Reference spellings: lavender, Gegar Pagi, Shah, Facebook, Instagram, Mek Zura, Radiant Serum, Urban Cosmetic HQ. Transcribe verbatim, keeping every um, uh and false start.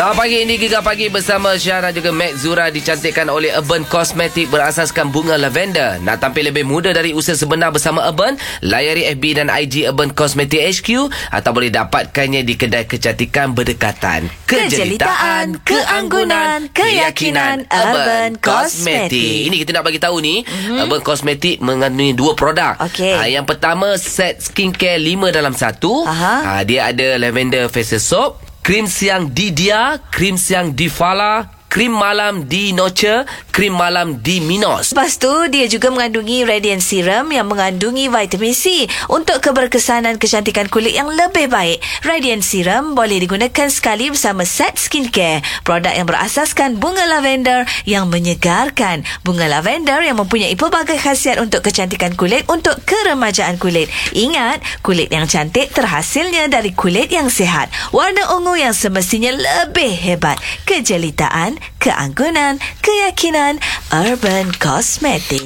Selamat pagi, ini Gegar Pagi bersama Shah dan juga Mek Zura, dicantikkan oleh Urban Cosmetic berasaskan bunga lavender. Nak tampil lebih muda dari usia sebenar bersama Urban? Layari F B dan I G Urban Cosmetic H Q atau boleh dapatkannya di kedai kecantikan berdekatan. Kejelitaan, keanggunan, keyakinan Urban Cosmetic. Ini kita nak bagi tahu ni, mm-hmm. Urban Cosmetic mengandungi dua produk. Okay. Ha, yang pertama set skincare lima dalam satu. Ha, dia ada lavender facial soap, krim siang di dia, krim siang di Fala, krim malam di Noche, krim malam di Minos. Lepas tu, dia juga mengandungi Radiant Serum yang mengandungi vitamin C untuk keberkesanan kecantikan kulit yang lebih baik. Radiant Serum boleh digunakan sekali bersama set skincare, produk yang berasaskan bunga lavender yang menyegarkan. Bunga lavender yang mempunyai pelbagai khasiat untuk kecantikan kulit, untuk keremajaan kulit. Ingat, kulit yang cantik terhasilnya dari kulit yang sihat. Warna ungu yang semestinya lebih hebat. Kejelitaan, keanggunan, keyakinan Urban Cosmetic.